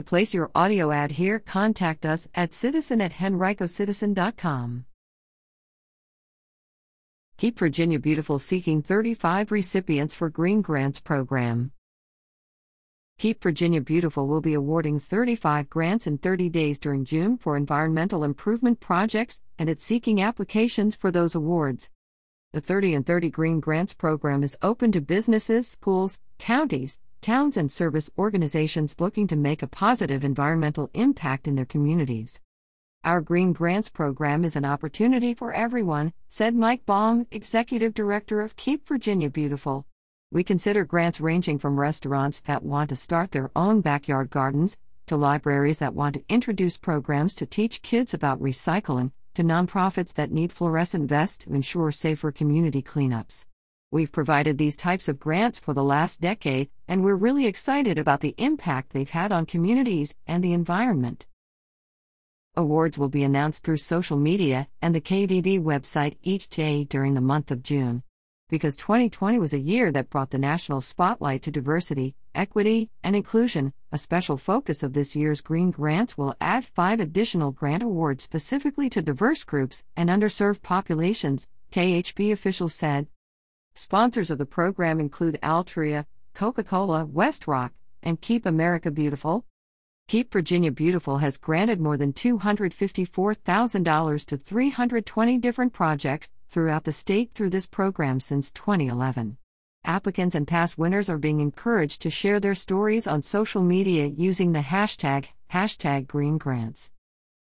To place your audio ad here, contact us at citizen@henricocitizen.com. Keep Virginia Beautiful seeking 35 recipients for Green Grants Program. Keep Virginia Beautiful will be awarding 35 grants in 30 days during June for environmental improvement projects, and it's seeking applications for those awards. The 30 and 30 Green Grants Program is open to businesses, schools, counties, towns, and service organizations looking to make a positive environmental impact in their communities. "Our Green Grants Program is an opportunity for everyone," said Mike Baum, Executive Director of Keep Virginia Beautiful. "We consider grants ranging from restaurants that want to start their own backyard gardens, to libraries that want to introduce programs to teach kids about recycling, to nonprofits that need fluorescent vests to ensure safer community cleanups. We've provided these types of grants for the last decade, and we're really excited about the impact they've had on communities and the environment." Awards will be announced through social media and the KVB website each day during the month of June. Because 2020 was a year that brought the national spotlight to diversity, equity, and inclusion, a special focus of this year's Green Grants will add 5 additional grant awards specifically to diverse groups and underserved populations, KHB officials said. Sponsors of the program include Altria, Coca-Cola, WestRock, and Keep America Beautiful. Keep Virginia Beautiful has granted more than $254,000 to 320 different projects throughout the state through this program since 2011. Applicants and past winners are being encouraged to share their stories on social media using the hashtag #GreenGrants.